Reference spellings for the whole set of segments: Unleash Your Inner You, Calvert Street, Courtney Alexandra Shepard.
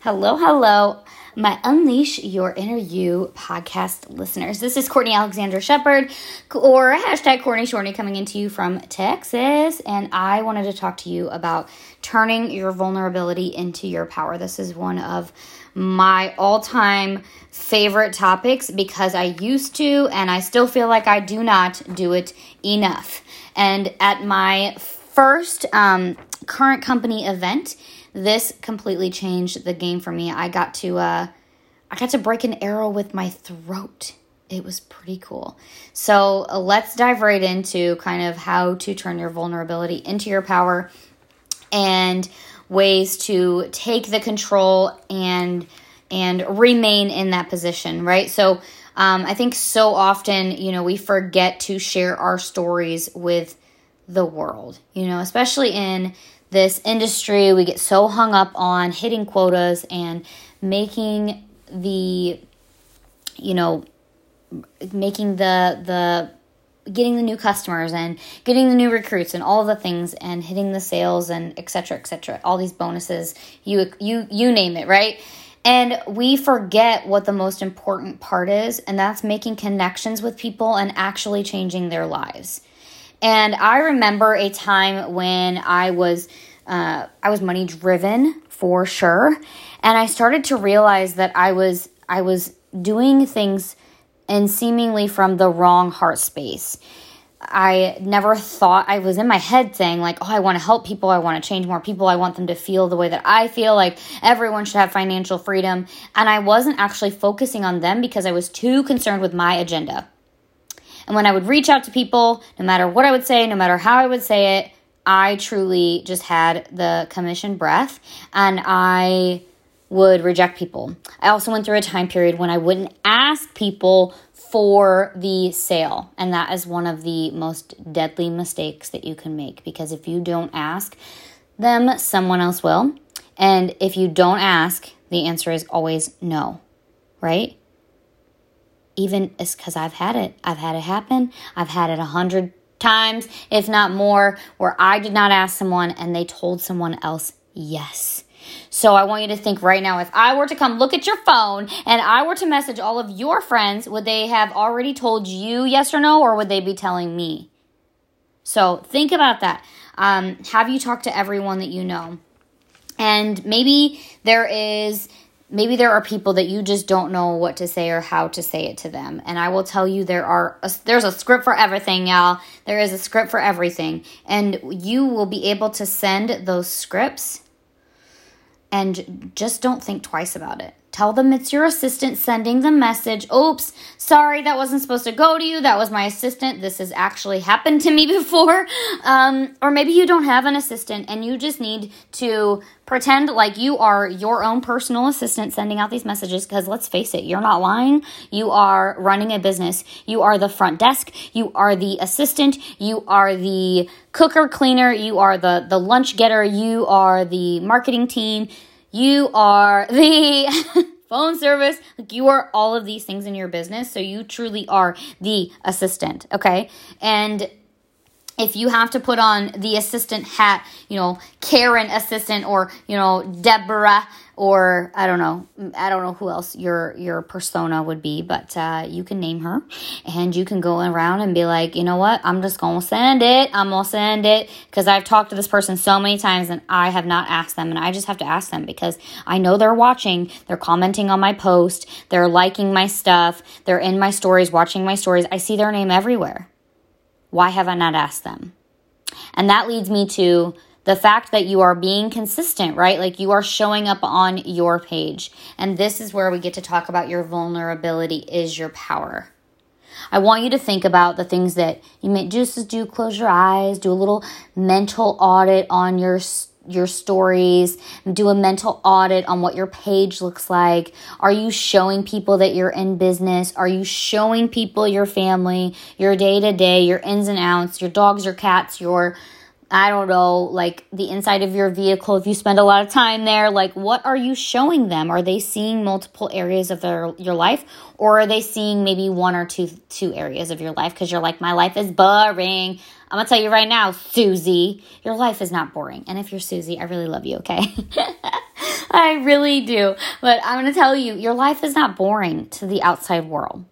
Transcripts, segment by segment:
Hello, hello, my Unleash Your Inner You podcast listeners. This is Courtney Alexandra Shepard, or hashtag Courtney Shorty, coming into you from Texas, and I wanted to talk to you about turning your vulnerability into your power. This is one of my all-time favorite topics because I used to, and I still feel like I do not do it enough. And at my first current company event, this completely changed the game for me. I got to break an arrow with my throat. It was pretty cool. So let's dive right into kind of how to turn your vulnerability into your power and ways to take the control and remain in that position, right? So I think so often, we forget to share our stories with the world, especially in this industry. We get so hung up on hitting quotas and getting the new customers and getting the new recruits and all the things and hitting the sales and et cetera, all these bonuses, you name it, right? And we forget what the most important part is, and that's making connections with people and actually changing their lives. And I remember a time when I was money driven for sure, and I started to realize that I was doing things and seemingly from the wrong heart space. I never thought, I was in my head saying like, I want to help people. I want to change more people. I want them to feel the way that I feel, like everyone should have financial freedom. And I wasn't actually focusing on them because I was too concerned with my agenda. And when I would reach out to people, no matter what I would say, no matter how I would say it, I truly just had the commission breath, and I would reject people. I also went through a time period when I wouldn't ask people for the sale. And that is one of the most deadly mistakes that you can make, because if you don't ask them, someone else will. And if you don't ask, the answer is always no, right? Even it's because I've had it. I've had it happen. I've had it 100 times, if not more, where I did not ask someone and they told someone else yes. So I want you to think right now, if I were to come look at your phone and I were to message all of your friends, would they have already told you yes or no, or would they be telling me? So think about that. Have you talked to everyone that you know? And maybe there are people that you just don't know what to say or how to say it to them. And I will tell you, there's a script for everything, y'all. There is a script for everything. And you will be able to send those scripts and just don't think twice about it. Tell them it's your assistant sending the message. Oops, sorry, that wasn't supposed to go to you. That was my assistant. This has actually happened to me before. Or maybe you don't have an assistant and you just need to pretend like you are your own personal assistant sending out these messages, because let's face it, you're not lying. You are running a business. You are the front desk. You are the assistant. You are the cooker cleaner. You are the lunch getter. You are the marketing team. You are the phone service. Like, you are all of these things in your business. So you truly are the assistant, okay? And if you have to put on the assistant hat, Karen assistant, or, Deborah, or I don't know who else your persona would be, but you can name her and you can go around and be like, you know what? I'm just going to send it. I'm going to send it because I've talked to this person so many times and I have not asked them, and I just have to ask them because I know they're watching. They're commenting on my post. They're liking my stuff. They're in my stories, watching my stories. I see their name everywhere. Why have I not asked them? And that leads me to the fact that you are being consistent, right? Like, you are showing up on your page. And this is where we get to talk about your vulnerability is your power. I want you to think about the things that you may just do. Close your eyes, do a little mental audit on your stories, do a mental audit on what your page looks like. Are you showing people that you're in business? Are you showing people your family, your day-to-day, your ins and outs, your dogs, your cats, the inside of your vehicle, if you spend a lot of time there? Like, what are you showing them? Are they seeing multiple areas of your life, or are they seeing maybe one or two areas of your life? Because you're like, my life is boring. I'm going to tell you right now, Susie, your life is not boring. And if you're Susie, I really love you, okay? I really do. But I'm going to tell you, your life is not boring to the outside world.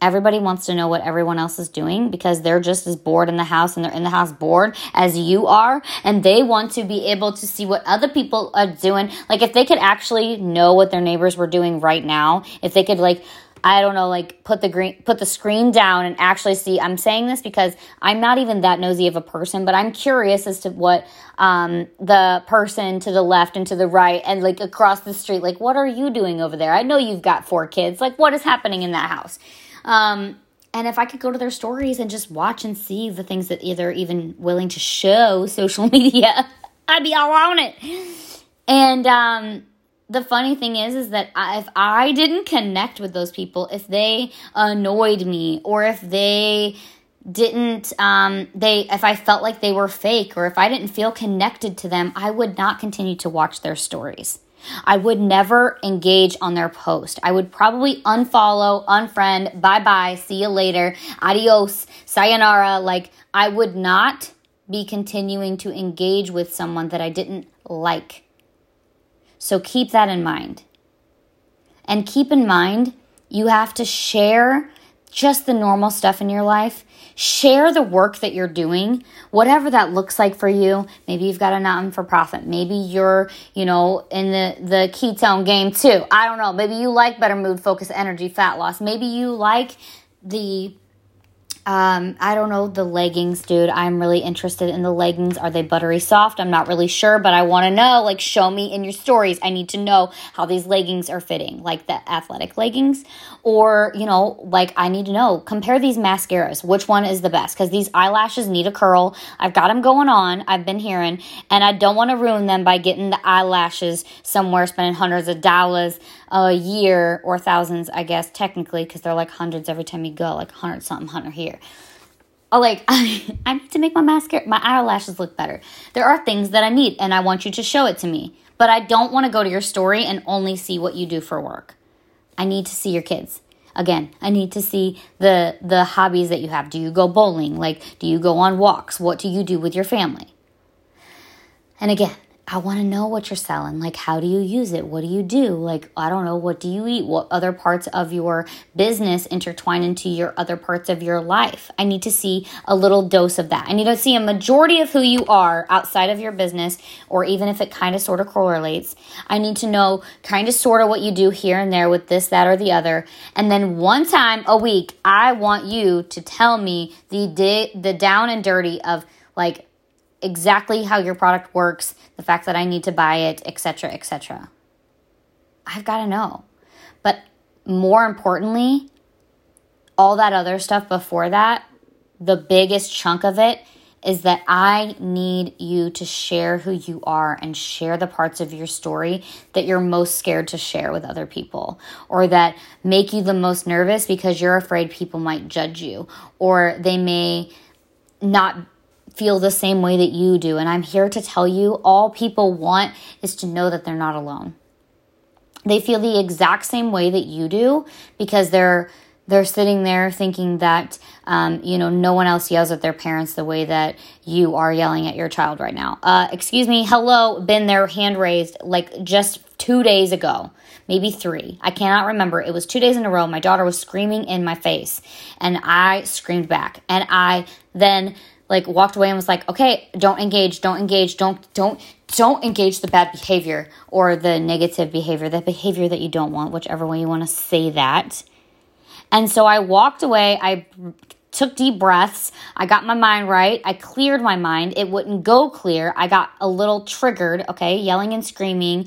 Everybody wants to know what everyone else is doing because they're just as bored in the house, and they're in the house bored as you are, and they want to be able to see what other people are doing. Like, if they could actually know what their neighbors were doing right now, if they could, like, I don't know, like, put the screen down and actually see. I'm saying this because I'm not even that nosy of a person, but I'm curious as to what the person to the left and to the right and, like, across the street, like, what are you doing over there? I know you've got 4 kids. Like, what is happening in that house? And if I could go to their stories and just watch and see the things that they're even willing to show social media, I'd be all on it. And the funny thing is that if I didn't connect with those people, if they annoyed me, or if they didn't, if I felt like they were fake, or if I didn't feel connected to them, I would not continue to watch their stories. I would never engage on their post. I would probably unfollow, unfriend, bye-bye, see you later, adios, sayonara. Like, I would not be continuing to engage with someone that I didn't like. So keep that in mind. And keep in mind, you have to share just the normal stuff in your life. Share the work that you're doing, whatever that looks like for you. Maybe you've got a non-for-profit. Maybe you're, in the ketone game too. I don't know. Maybe you like better mood, focus, energy, fat loss. Maybe you like the, the leggings, dude. I'm really interested in the leggings. Are they buttery soft? I'm not really sure, but I want to know. Like, show me in your stories. I need to know how these leggings are fitting, like the athletic leggings. Or, I need to know. Compare these mascaras. Which one is the best? Because these eyelashes need a curl. I've got them going on. I've been hearing. And I don't want to ruin them by getting the eyelashes somewhere, spending hundreds of dollars a year, or thousands, I guess, technically, because they're like hundreds every time you go, like 100-something, 100 here. I need to make my eyelashes look better. There are things that I need, and I want you to show it to me. But I don't want to go to your story and only see what you do for work. I need to see your kids. Again, I need to see the hobbies that you have. Do you go bowling? Do you go on walks? What do you do with your family? And again, I want to know what you're selling. How do you use it? What do you do? I don't know. What do you eat? What other parts of your business intertwine into your other parts of your life? I need to see a little dose of that. I need to see a majority of who you are outside of your business, or even if it kind of sort of correlates. I need to know kind of sort of what you do here and there with this, that, or the other. And then one time a week, I want you to tell me the down and dirty of exactly how your product works, the fact that I need to buy it, et cetera, et cetera. I've got to know. But more importantly, all that other stuff before that, the biggest chunk of it is that I need you to share who you are and share the parts of your story that you're most scared to share with other people, or that make you the most nervous because you're afraid people might judge you, or they may not feel the same way that you do. And I'm here to tell you, all people want is to know that they're not alone. They feel the exact same way that you do, because they're sitting there thinking that, no one else yells at their parents the way that you are yelling at your child right now. Excuse me, hello, been there, hand raised, just 2 days ago, maybe 3. I cannot remember. It was 2 days in a row. My daughter was screaming in my face, and I screamed back. And I then walked away and was like, okay, don't engage, don't engage the bad behavior or the negative behavior, the behavior that you don't want, whichever way you want to say that. And so I walked away. I took deep breaths. I got my mind right. I cleared my mind. It wouldn't go clear. I got a little triggered, okay, yelling and screaming.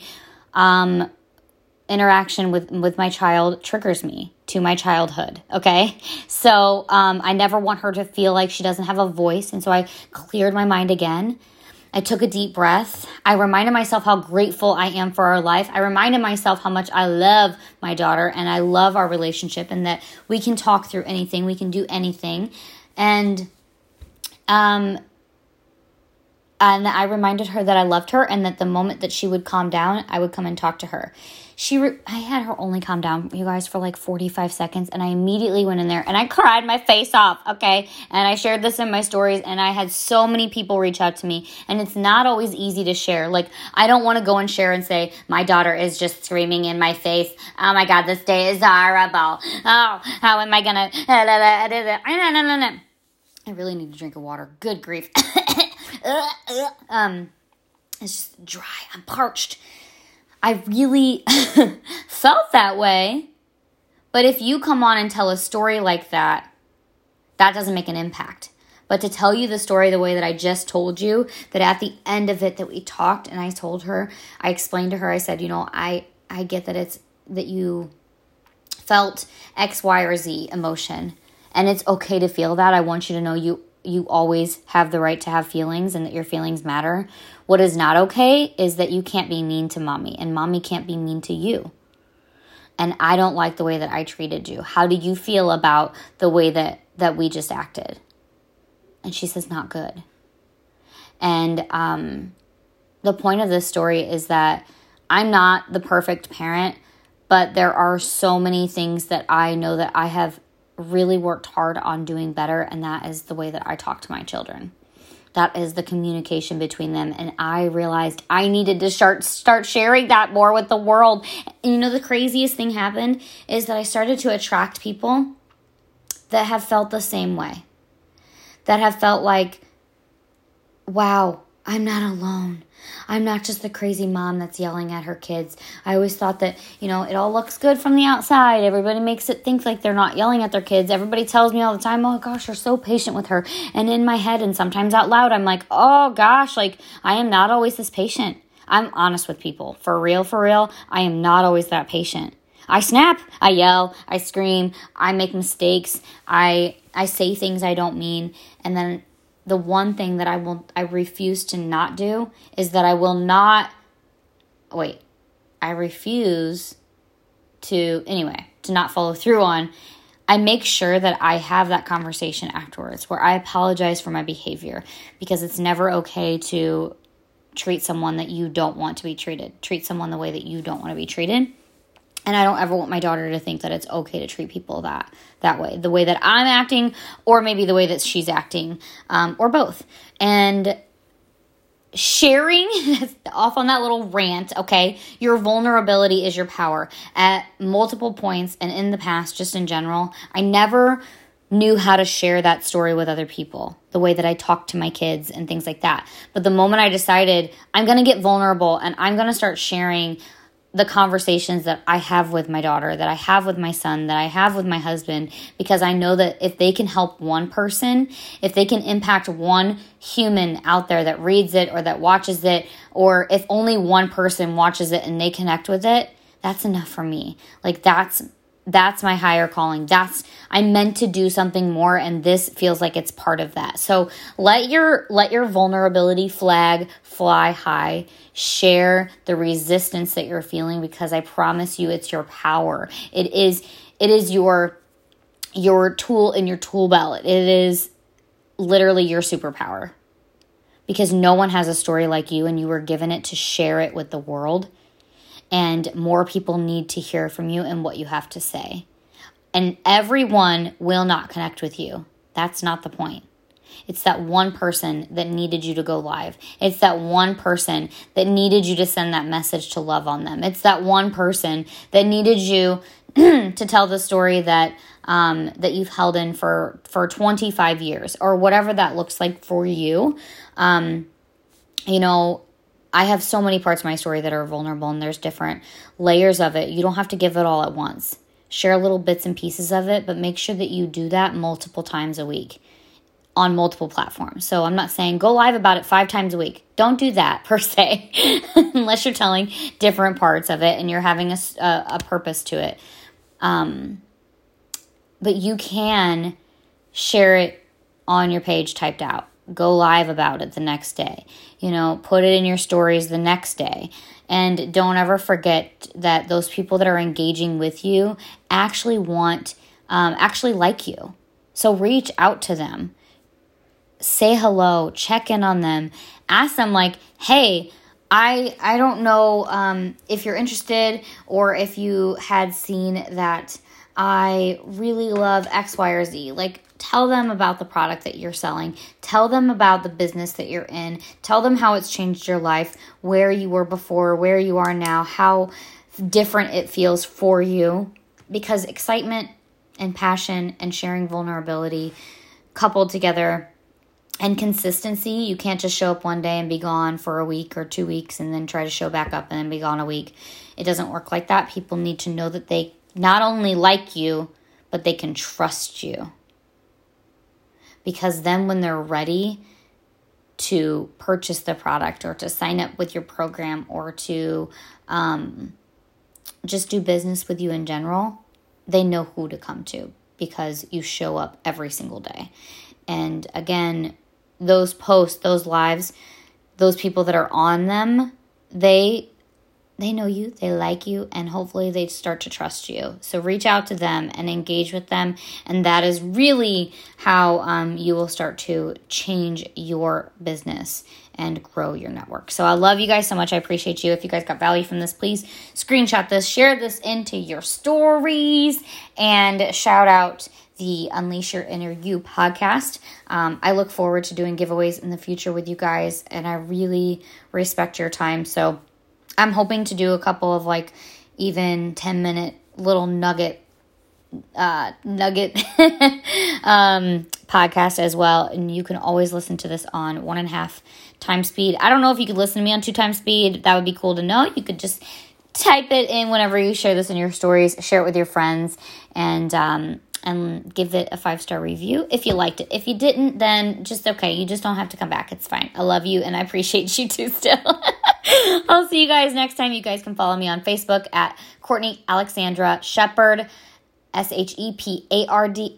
Interaction with my child triggers me to my childhood, okay? So I never want her to feel like she doesn't have a voice, and so I cleared my mind again. I took a deep breath. I reminded myself how grateful I am for our life. I reminded myself how much I love my daughter, and I love our relationship, and that we can talk through anything, we can do anything. And And I reminded her that I loved her and that the moment that she would calm down, I would come and talk to her. I had her only calm down, you guys, for like 45 seconds. And I immediately went in there and I cried my face off, okay? And I shared this in my stories and I had so many people reach out to me. And it's not always easy to share. Like, I don't want to go and share and say, my daughter is just screaming in my face. Oh my God, this day is horrible. Oh, how am I going to... I really need a drink of water. Good grief. It's just dry. I'm parched. I really felt that way. But if you come on and tell a story like that, that doesn't make an impact. But to tell you the story the way that I just told you, that at the end of it that we talked and I told her, I explained to her, I said, you know, I get that it's that you felt X, Y, or Z emotion. And it's okay to feel that. I want you to know you always have the right to have feelings and that your feelings matter. What is not okay is that you can't be mean to mommy and mommy can't be mean to you. And I don't like the way that I treated you. How do you feel about the way that we just acted? And she says, not good. And the point of this story is that I'm not the perfect parent, but there are so many things that I know that I have really worked hard on doing better, and that is the way that I talk to my children. That is the communication between them, and I realized I needed to start sharing that more with the world. And you know, the craziest thing happened is that I started to attract people that have felt the same way, that have felt like, wow, I'm not alone. I'm not just the crazy mom that's yelling at her kids. I always thought that, you know, it all looks good from the outside. Everybody makes it think like they're not yelling at their kids. Everybody tells me all the time, oh gosh, you're so patient with her. And in my head and sometimes out loud, I'm like, oh gosh, like I am not always this patient. I'm honest with people. For real, I am not always that patient. I snap, I yell, I scream, I make mistakes, I say things I don't mean, and then the one thing that I refuse to not do is that I refuse to not follow through on. I make sure that I have that conversation afterwards where I apologize for my behavior, because it's never okay to treat someone that you don't want to be treated. Treat someone the way that you don't want to be treated. And I don't ever want my daughter to think that it's okay to treat people that way. The way that I'm acting, or maybe the way that she's acting, or both. And sharing, off on that little rant, okay, your vulnerability is your power. At multiple points and in the past, just in general, I never knew how to share that story with other people, the way that I talked to my kids and things like that. But the moment I decided I'm going to get vulnerable and I'm going to start sharing the conversations that I have with my daughter, that I have with my son, that I have with my husband, because I know that if they can help one person, if they can impact one human out there that reads it or that watches it, or if only one person watches it and they connect with it, that's enough for me. Like that's my higher calling. I meant to do something more, and this feels like it's part of that. So let your vulnerability flag fly high. Share the resistance that you're feeling, because I promise you it's your power. It is your tool in your tool belt. It is literally your superpower, because no one has a story like you, and you were given it to share it with the world. And more people need to hear from you and what you have to say. And everyone will not connect with you. That's not the point. It's that one person that needed you to go live. It's that one person that needed you to send that message to love on them. It's that one person that needed you to tell the story that you've held in for 25 years or whatever that looks like for you. You know, I have so many parts of my story that are vulnerable, and there's different layers of it. You don't have to give it all at once. Share little bits and pieces of it, but make sure that you do that multiple times a week on multiple platforms. So I'm not saying go live about it 5 times a week. Don't do that per se, unless you're telling different parts of it and you're having a purpose to it. But you can share it on your page typed out. Go live about it the next day. You know, put it in your stories the next day. And don't ever forget that those people that are engaging with you actually actually like you. So reach out to them. Say hello, check in on them, ask them like, hey, I don't know if you're interested or if you had seen that I really love X, Y, or Z. Like, tell them about the product that you're selling. Tell them about the business that you're in. Tell them how it's changed your life, where you were before, where you are now, how different it feels for you. Because excitement and passion and sharing vulnerability coupled together and consistency, you can't just show up one day and be gone for a week or 2 weeks and then try to show back up and then be gone a week. It doesn't work like that. People need to know that they not only like you, but they can trust you. Because then when they're ready to purchase the product or to sign up with your program or to just do business with you in general, they know who to come to because you show up every single day. And again, those posts, those lives, those people that are on them, they know you, they like you, and hopefully they start to trust you. So reach out to them and engage with them. And that is really how you will start to change your business and grow your network. So I love you guys so much. I appreciate you. If you guys got value from this, please screenshot this, share this into your stories, and shout out the Unleash Your Inner You podcast. I look forward to doing giveaways in the future with you guys, and I really respect your time. So I'm hoping to do a couple of like even 10-minute little nugget podcast as well. And you can always listen to this on 1.5 times speed. I don't know if you could listen to me on 2 times speed. That would be cool to know. You could just type it in whenever you share this in your stories, share it with your friends, and give it a 5-star review if you liked it. If you didn't, then just okay. You just don't have to come back. It's fine. I love you and I appreciate you too still. I'll see you guys next time. You guys can follow me on Facebook at Courtney Alexandra Shepard, SHEPARD,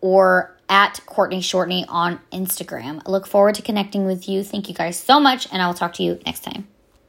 or at Courtney Shortney on Instagram. I look forward to connecting with you. Thank you guys so much, and I will talk to you next time.